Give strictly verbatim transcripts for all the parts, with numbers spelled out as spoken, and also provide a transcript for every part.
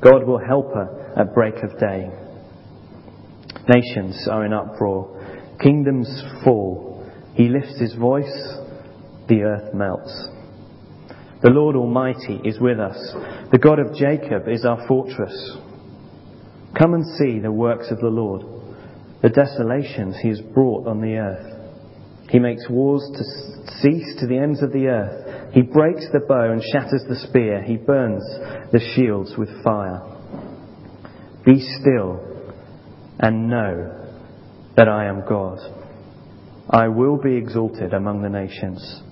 God will help her at break of day. Nations are in uproar. Kingdoms fall. He lifts his voice. The earth melts. The Lord Almighty is with us. The God of Jacob is our fortress. Come and see the works of the Lord, the desolations he has brought on the earth. He makes wars to cease to the ends of the earth. He breaks the bow and shatters the spear. He burns the shields with fire. Be still and know that I am God. I will be exalted among the nations.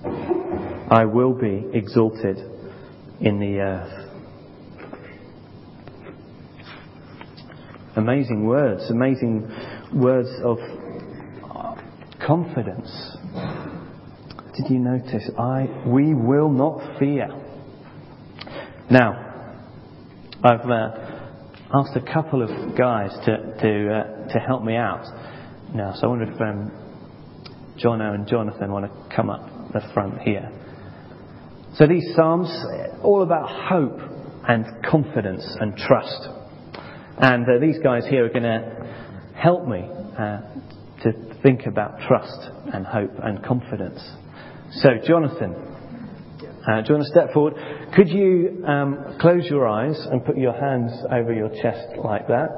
I will be exalted in the earth. Amazing words, amazing words of confidence. Did you notice? I we will not fear. Now, I've uh, asked a couple of guys to to uh, to help me out. Now, so I wonder if um, Jono and Jonathan want to come up the front here. So these psalms, all about hope and confidence and trust. And uh, these guys here are going to help me uh, to. think about trust and hope and confidence. So, Jonathan, uh, do you want to step forward? Could you um, close your eyes and put your hands over your chest like that,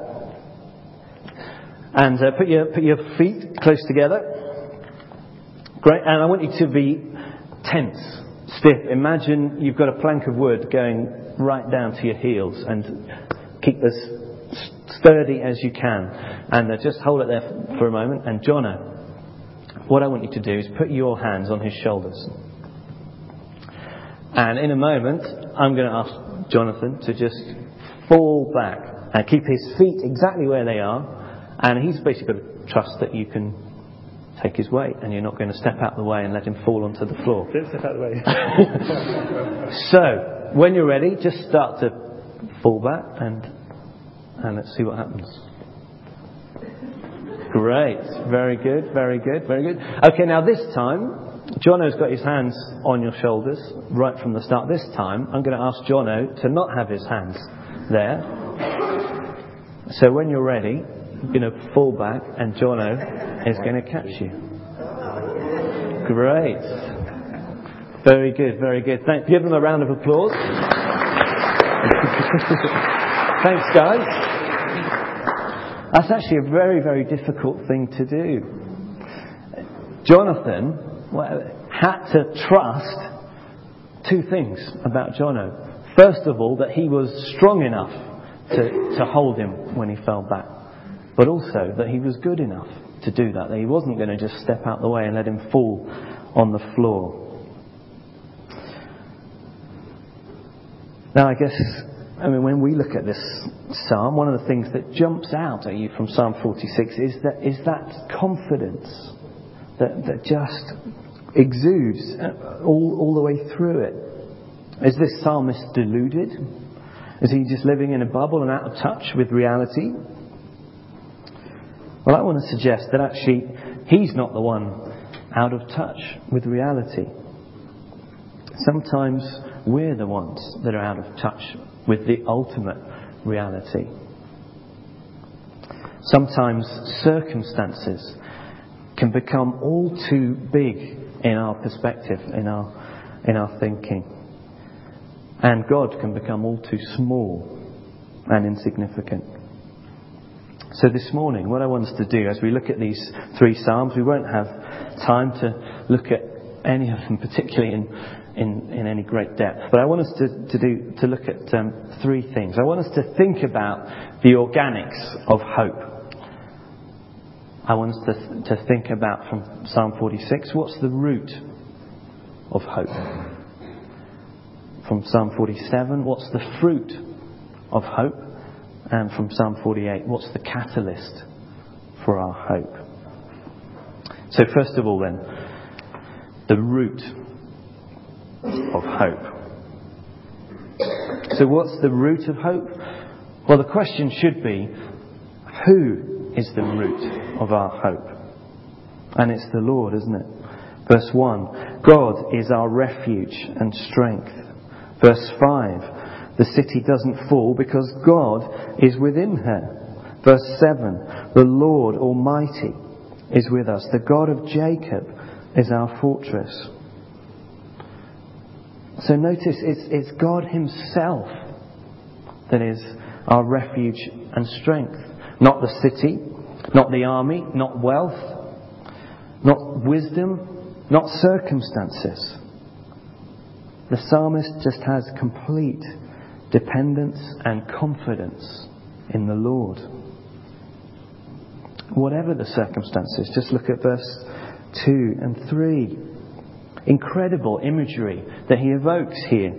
and uh, put your put your feet close together. Great, and I want you to be tense, stiff. Imagine you've got a plank of wood going right down to your heels, and keep this sturdy as you can, and uh, just hold it there for a moment. And Jono, what I want you to do is put your hands on his shoulders, and in a moment I'm going to ask Jonathan to just fall back and keep his feet exactly where they are, and he's basically got to trust that you can take his weight and you're not going to step out the way and let him fall onto the floor. Don't step out the way. So when you're ready, just start to fall back, and And let's see what happens. Great. Very good, very good, very good. Okay, now this time, Jono's got his hands on your shoulders right from the start. This time, I'm going to ask Jono to not have his hands there. So when you're ready, you're going to fall back and Jono is going to catch you. Great. Very good, very good. Thank, give them a round of applause. Thanks, guys. That's actually a very, very difficult thing to do. Jonathan had to trust two things about Jono. First of all, that he was strong enough to, to hold him when he fell back, but also that he was good enough to do that, that he wasn't going to just step out the way and let him fall on the floor. Now, I guess... I mean, when we look at this psalm, one of the things that jumps out at you from Psalm forty-six is that is that confidence that, that just exudes all, all the way through it. Is this psalmist deluded? Is he just living in a bubble and out of touch with reality? Well, I want to suggest that actually he's not the one out of touch with reality. Sometimes we're the ones that are out of touch with the ultimate reality. Sometimes circumstances can become all too big in our perspective, in our in our thinking. And God can become all too small and insignificant. So this morning, what I want us to do as we look at these three psalms, we won't have time to look at any of them particularly in In, in any great depth, but I want us to, to do to look at um, three things. I want us to think about the organics of hope. I want us to, th- to think about, from Psalm forty-six, what's the root of hope? From Psalm forty-seven, what's the fruit of hope? and from Psalm forty-eight, what's the catalyst for our hope? So first of all then, the root of hope. So what's the root of hope? Well, the question should be, who is the root of our hope? And it's the Lord, isn't it? Verse one, God is our refuge and strength. Verse five, the city doesn't fall because God is within her. Verse seven, the Lord Almighty is with us. The God of Jacob is our fortress. So notice it's, it's God himself that is our refuge and strength. Not the city, not the army, not wealth, not wisdom, not circumstances. The psalmist just has complete dependence and confidence in the Lord. Whatever the circumstances, just look at verse two and three. Incredible imagery that he evokes here.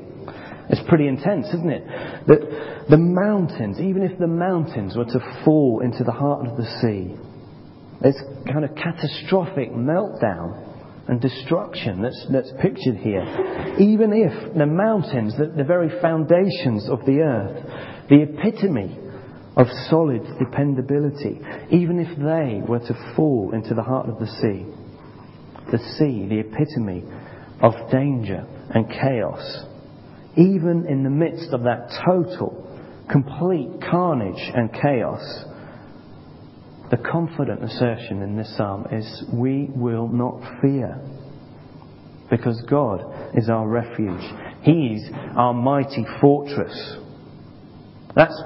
It's pretty intense, isn't it? That the mountains, even if the mountains were to fall into the heart of the sea, this kind of catastrophic meltdown and destruction that's, that's pictured here. Even if the mountains, the, the very foundations of the earth, the epitome of solid dependability, even if they were to fall into the heart of the sea, the sea, the epitome of danger and chaos, even in the midst of that total, complete carnage and chaos, the confident assertion in this psalm is, we will not fear, because God is our refuge. He's our mighty fortress. That's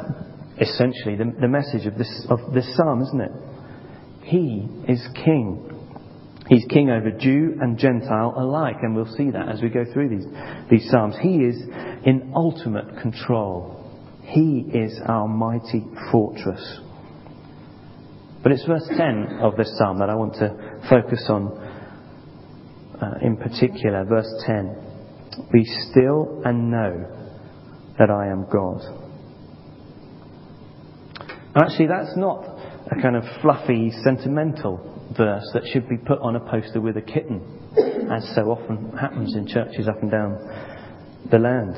essentially the, the message of this, of this psalm, isn't it? He is king. He's king over Jew and Gentile alike, and we'll see that as we go through these, these psalms. He is in ultimate control. He is our mighty fortress. But it's verse ten of this psalm that I want to focus on uh, in particular. Verse ten. Be still and know that I am God. Actually, that's not a kind of fluffy, sentimental verse that should be put on a poster with a kitten, as so often happens in churches up and down the land.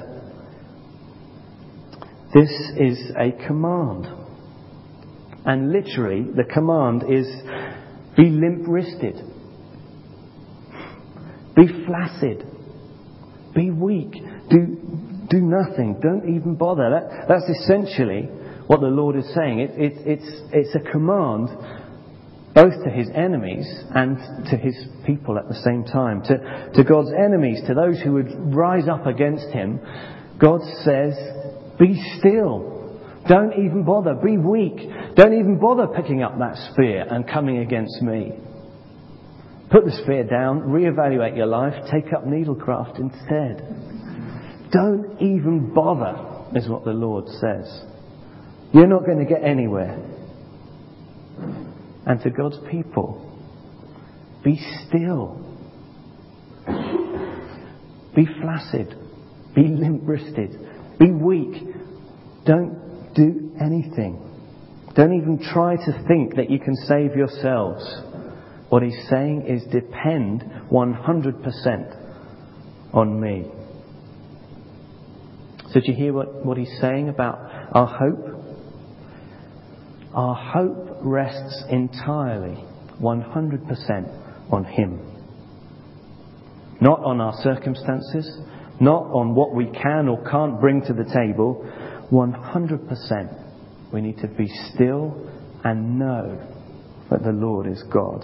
This is a command, and literally the command is, be limp-wristed, be flaccid, be weak, do do nothing, don't even bother. That, that's essentially what the Lord is saying. It, it, it's it's a command, both to his enemies and to his people at the same time. To, to God's enemies, to those who would rise up against him, God says, be still. Don't even bother. Be weak. Don't even bother picking up that spear and coming against me. Put the spear down, reevaluate your life, take up needlecraft instead. Don't even bother, is what the Lord says. You're not going to get anywhere. And to God's people, be still, be flaccid, be limp-wristed, be weak, don't do anything, don't even try to think that you can save yourselves. What he's saying is, depend one hundred percent on me. So do you hear what, what he's saying about our hope? Our hope rests entirely, one hundred percent on him. Not on our circumstances, not on what we can or can't bring to the table. one hundred percent we need to be still and know that the Lord is God.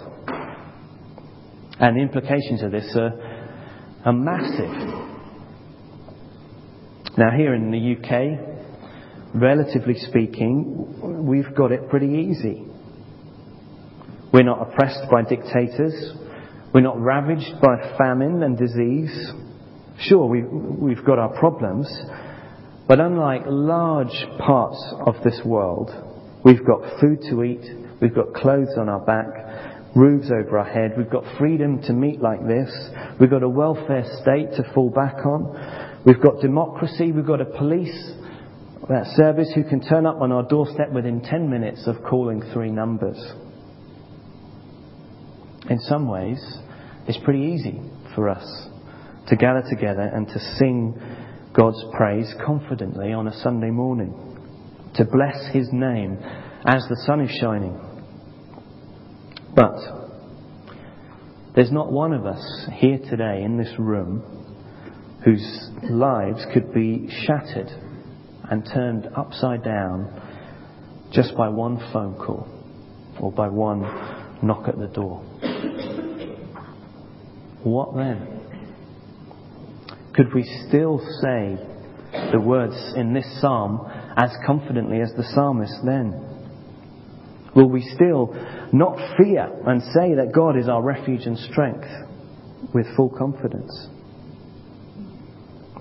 And the implications of this are, are massive. Now, here in the U K, relatively speaking, we've got it pretty easy. We're not oppressed by dictators. We're not ravaged by famine and disease. Sure, we've, we've got our problems, but unlike large parts of this world, we've got food to eat, we've got clothes on our back, roofs over our head, we've got freedom to meet like this, we've got a welfare state to fall back on, we've got democracy, we've got a police that service who can turn up on our doorstep within ten minutes of calling three numbers. In some ways, it's pretty easy for us to gather together and to sing God's praise confidently on a Sunday morning, to bless His name as the sun is shining. But there's not one of us here today in this room whose lives could be shattered and turned upside down just by one phone call or by one knock at the door. What then? Could we still say the words in this psalm as confidently as the psalmist then? Will we still not fear and say that God is our refuge and strength with full confidence?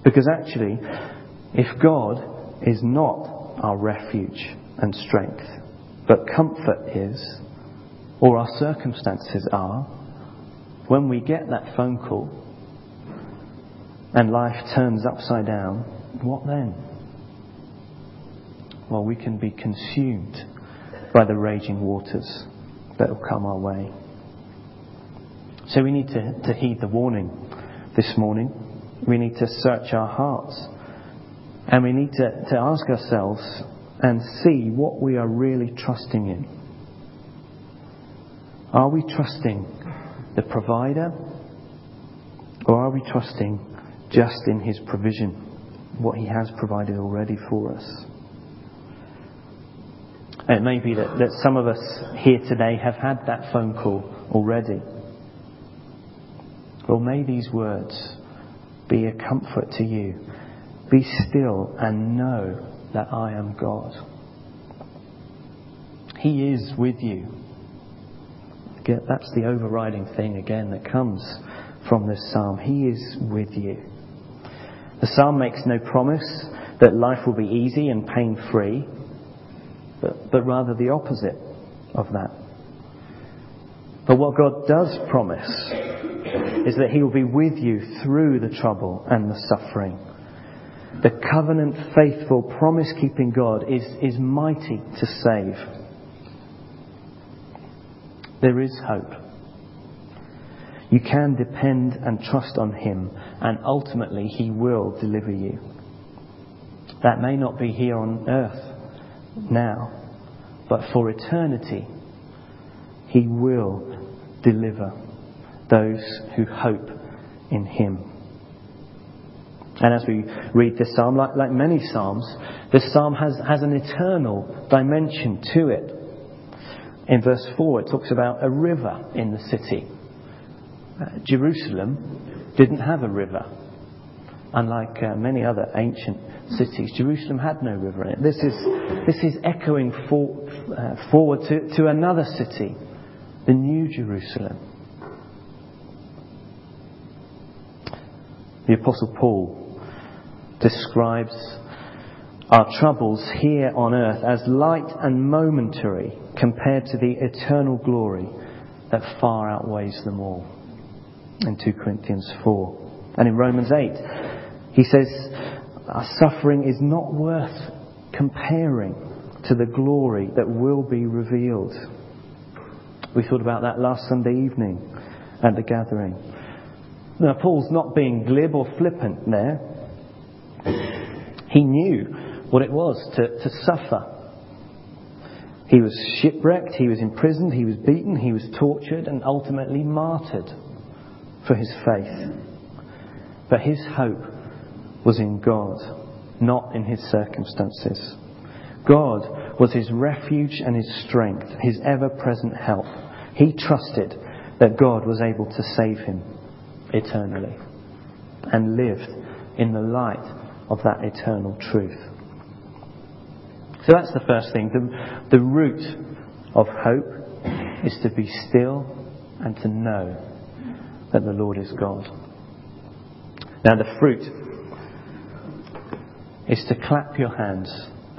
Because actually, if God is not our refuge and strength, but comfort is, or our circumstances are, when we get that phone call and life turns upside down, what then? Well, we can be consumed by the raging waters that will come our way. So we need to, to heed the warning this morning. We need to search our hearts, and we need to, to ask ourselves and see what we are really trusting in. Are we trusting the provider, or are we trusting just in His provision, what He has provided already for us? And it may be that, that some of us here today have had that phone call already. Well, may these words be a comfort to you. Be still and know that I am God. He is with you. That's the overriding thing again that comes from this psalm. He is with you. The psalm makes no promise that life will be easy and pain-free, but, but rather the opposite of that. But what God does promise is that He will be with you through the trouble and the suffering. The covenant, faithful, promise-keeping God is, is mighty to save. There is hope. You can depend and trust on Him, and ultimately He will deliver you. That may not be here on earth now, but for eternity He will deliver those who hope in Him. And as we read this psalm, like, like many psalms, this psalm has, has an eternal dimension to it. In verse four, it talks about a river in the city. Uh, Jerusalem didn't have a river. Unlike uh, many other ancient cities, Jerusalem had no river in it. This is, this is echoing for, uh, forward to, to another city, the New Jerusalem. The Apostle Paul describes our troubles here on earth as light and momentary compared to the eternal glory that far outweighs them all in two Corinthians four. And in Romans eight, he says, our suffering is not worth comparing to the glory that will be revealed. We thought about that last Sunday evening at the gathering. Now, Paul's not being glib or flippant there. He knew what it was to, to suffer. He was shipwrecked, he was imprisoned, he was beaten, he was tortured and ultimately martyred for his faith. But his hope was in God, not in his circumstances. God was his refuge and his strength, his ever-present help. He trusted that God was able to save him eternally and lived in the light of that eternal truth. So that's the first thing. The, the root of hope is to be still and to know that the Lord is God. Now the fruit is to clap your hands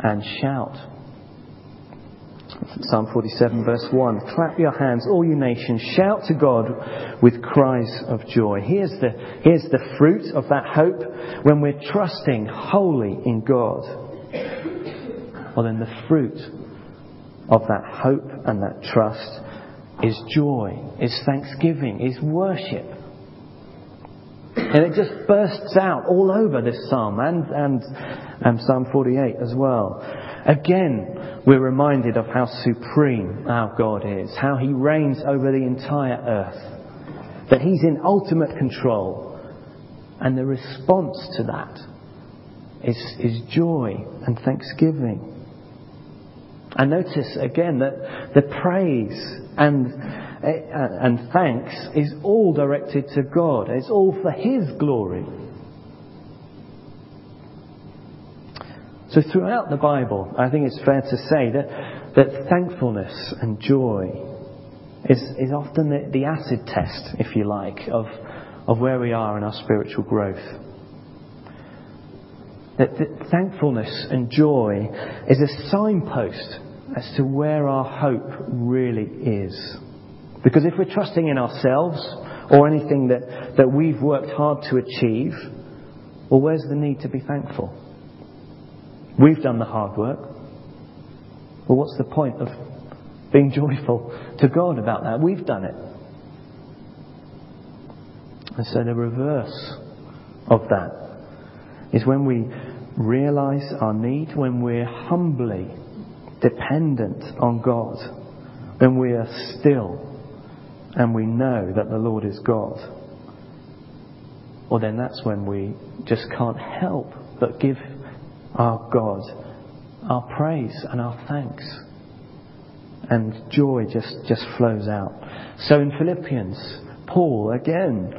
and shout. Psalm forty-seven verse one, clap your hands, all you nations, shout to God with cries of joy. Here's the, here's the fruit of that hope when we're trusting wholly in God. well then the fruit of that hope and that trust is joy, is thanksgiving, is worship. And it just bursts out all over this psalm and, and, and Psalm forty-eight as well. Again, we're reminded of how supreme our God is, how He reigns over the entire earth, that He's in ultimate control. And the response to that is, is joy and thanksgiving. And notice again that the praise and and thanks is all directed to God. It's all for His glory. So throughout the Bible, I think it's fair to say that, that thankfulness and joy is, is often the, the acid test, if you like, of, of where we are in our spiritual growth. That, that thankfulness and joy is a signpost as to where our hope really is. Because if we're trusting in ourselves or anything that, that we've worked hard to achieve, well, where's the need to be thankful? We've done the hard work. Well, what's the point of being joyful to God about that? We've done it. And so the reverse of that is when we realise our need, when we're humbly dependent on God, when we are still and we know that the Lord is God. Well, then that's when we just can't help but give our God our praise and our thanks. And joy just, just flows out. So in Philippians, Paul again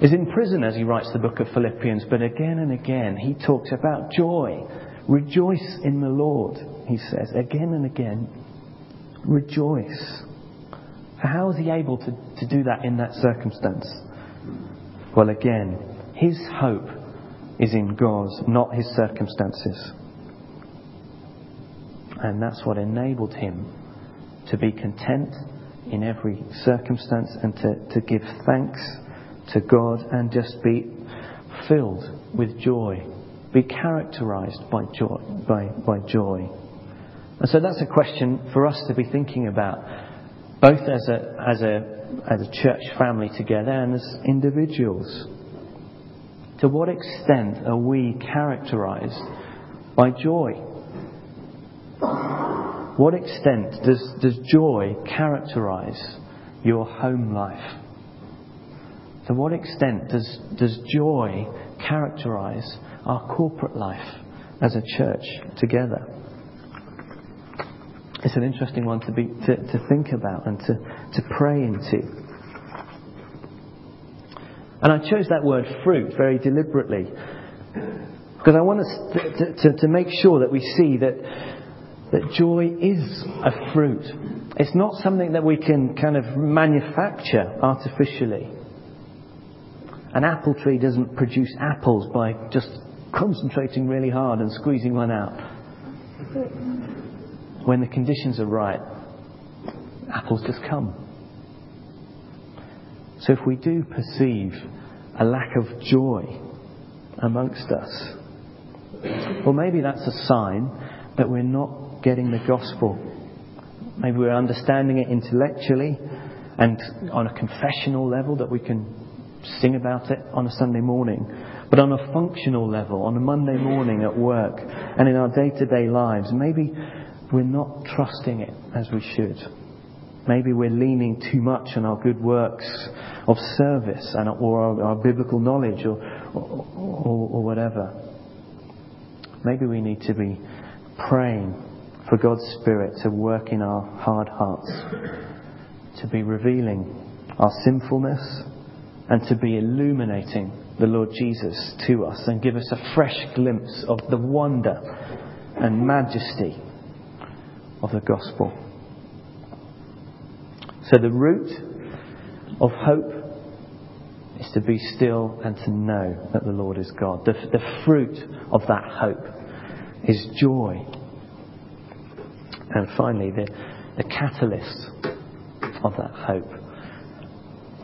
is in prison as he writes the book of Philippians, but again and again he talks about joy. Rejoice in the Lord, he says, again and again. Rejoice. How is he able to, to do that in that circumstance? Well, again, his hope is in God, not his circumstances. And that's what enabled him to be content in every circumstance and to, to give thanks to God and just be filled with joy, be characterised by joy, by, by joy. And so that's a question for us to be thinking about, both as a as a as a church family together and as individuals. To what extent are we characterised by joy? What extent does does joy characterise your home life? To what extent does, does joy characterise our corporate life as a church together? It's an interesting one to be to, to think about and to, to pray into. And I chose that word fruit very deliberately because I want us to, to, to make sure that we see that that joy is a fruit. It's not something that we can kind of manufacture artificially. An apple tree doesn't produce apples by just concentrating really hard and squeezing one out. When the conditions are right, apples just come. So if we do perceive a lack of joy amongst us, well, maybe that's a sign that we're not getting the gospel. Maybe we're understanding it intellectually and on a confessional level that we can sing about it on a Sunday morning, but on a functional level, on a Monday morning at work and in our day-to-day lives, maybe we're not trusting it as we should. Maybe we're leaning too much on our good works of service and or our, our biblical knowledge or or, or or whatever. Maybe we need to be praying for God's Spirit to work in our hard hearts, to be revealing our sinfulness and to be illuminating the Lord Jesus to us and give us a fresh glimpse of the wonder and majesty of the gospel. So the root of hope is to be still and to know that the Lord is God. The, the fruit of that hope is joy. And finally, the, the catalyst of that hope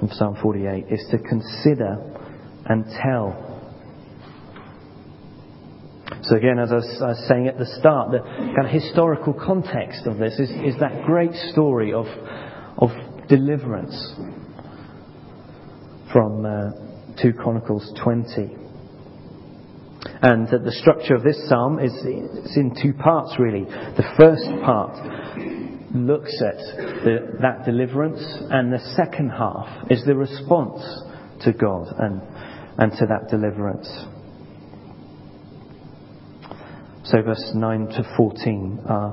from Psalm forty-eight is to consider and tell. So again, as I was, I was saying at the start, the kind of historical context of this is, is that great story of of deliverance from uh, Second Chronicles twenty. And that the structure of this psalm is it's in two parts, really. The first part looks at the, that deliverance, and the second half is the response to God and and to that deliverance. So verse nine to fourteen, uh,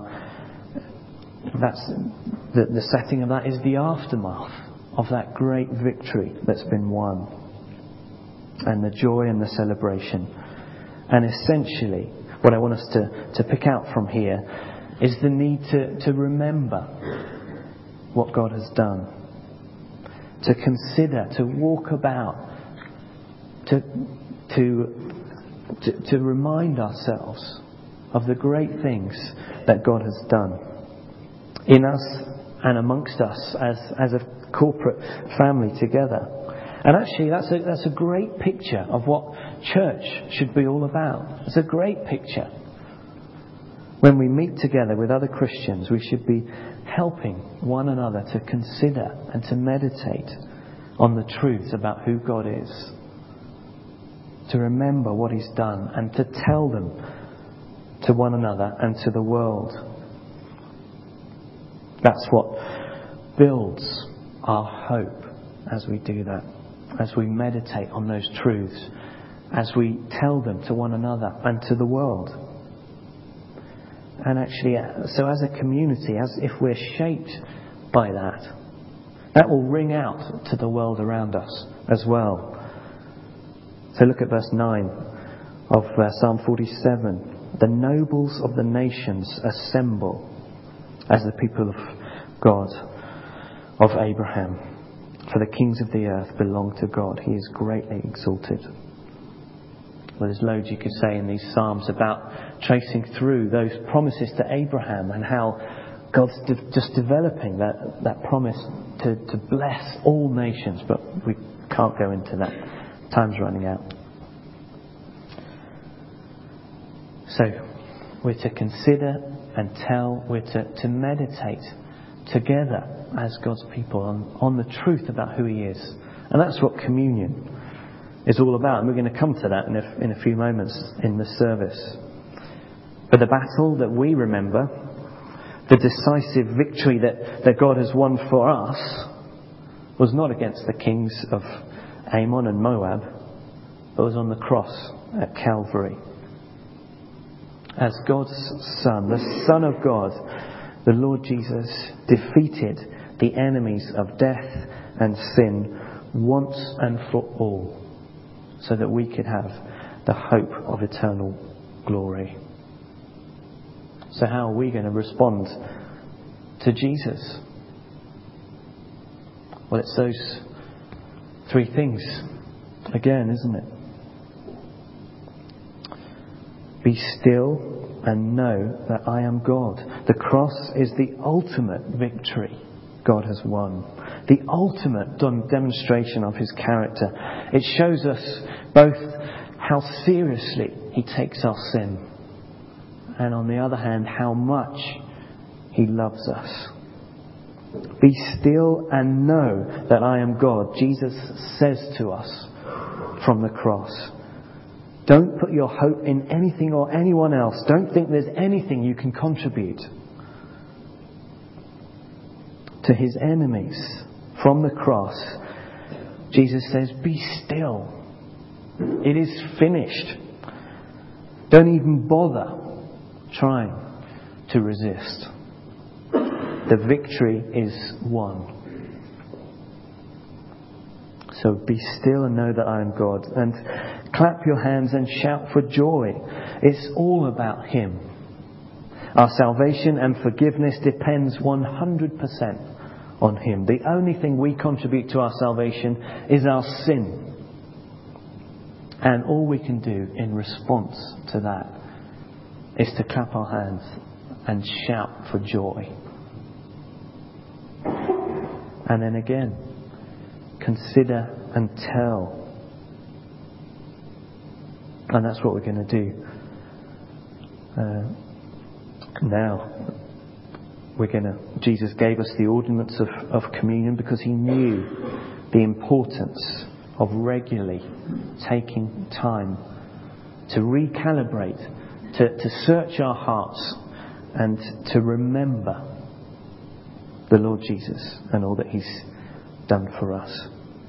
that's the, the setting of that is the aftermath of that great victory that's been won, and the joy and the celebration. And essentially, what I want us to, to pick out from here is the need to, to remember what God has done, to consider, to walk about, to, to, to, to remind ourselves of the great things that God has done in us and amongst us as, as a corporate family together. And actually, that's a, that's a great picture of what church should be all about. It's a great picture. When we meet together with other Christians, we should be helping one another to consider and to meditate on the truth about who God is, to remember what He's done, and to tell them to one another and to the world. That's what builds our hope as we do that, as we meditate on those truths, as we tell them to one another and to the world. And actually, so as a community, as if we're shaped by that, that will ring out to the world around us as well. So look at verse nine of uh, Psalm forty-seven. The nobles of the nations assemble as the people of God, of Abraham. For the kings of the earth belong to God. He is greatly exalted. Well, there's loads you could say in these Psalms about tracing through those promises to Abraham and how God's de- just developing that, that promise to, to bless all nations, but we can't go into that. Time's running out. So, we're to consider and tell, we're to, to meditate together as God's people on, on the truth about who He is. And that's what communion is all about, and we're going to come to that in a, in a few moments in the service. But the battle that we remember, the decisive victory that, that God has won for us, was not against the kings of Ammon and Moab, but was on the cross at Calvary. As God's Son, the Son of God, the Lord Jesus defeated the enemies of death and sin once and for all, so that we could have the hope of eternal glory. So how are we going to respond to Jesus? Well, it's those three things again, isn't it? Be still and know that I am God. The cross is the ultimate victory God has won, the ultimate demonstration of His character. It shows us both how seriously He takes our sin, and on the other hand, how much He loves us. Be still and know that I am God, Jesus says to us from the cross. Don't put your hope in anything or anyone else. Don't think there's anything you can contribute. To His enemies from the cross, Jesus says, be still. It is finished. Don't even bother trying to resist. The victory is won. So be still and know that I am God. And clap your hands and shout for joy. It's all about Him. Our salvation and forgiveness depends one hundred percent on Him. The only thing we contribute to our salvation is our sin. And all we can do in response to that is to clap our hands and shout for joy. And then again, consider and tell. And that's what we're going to do Uh, now, we're going to. Jesus gave us the ordinance of, of communion because he knew the importance of regularly taking time to recalibrate, to, to search our hearts, and to remember the Lord Jesus and all that he's done for us.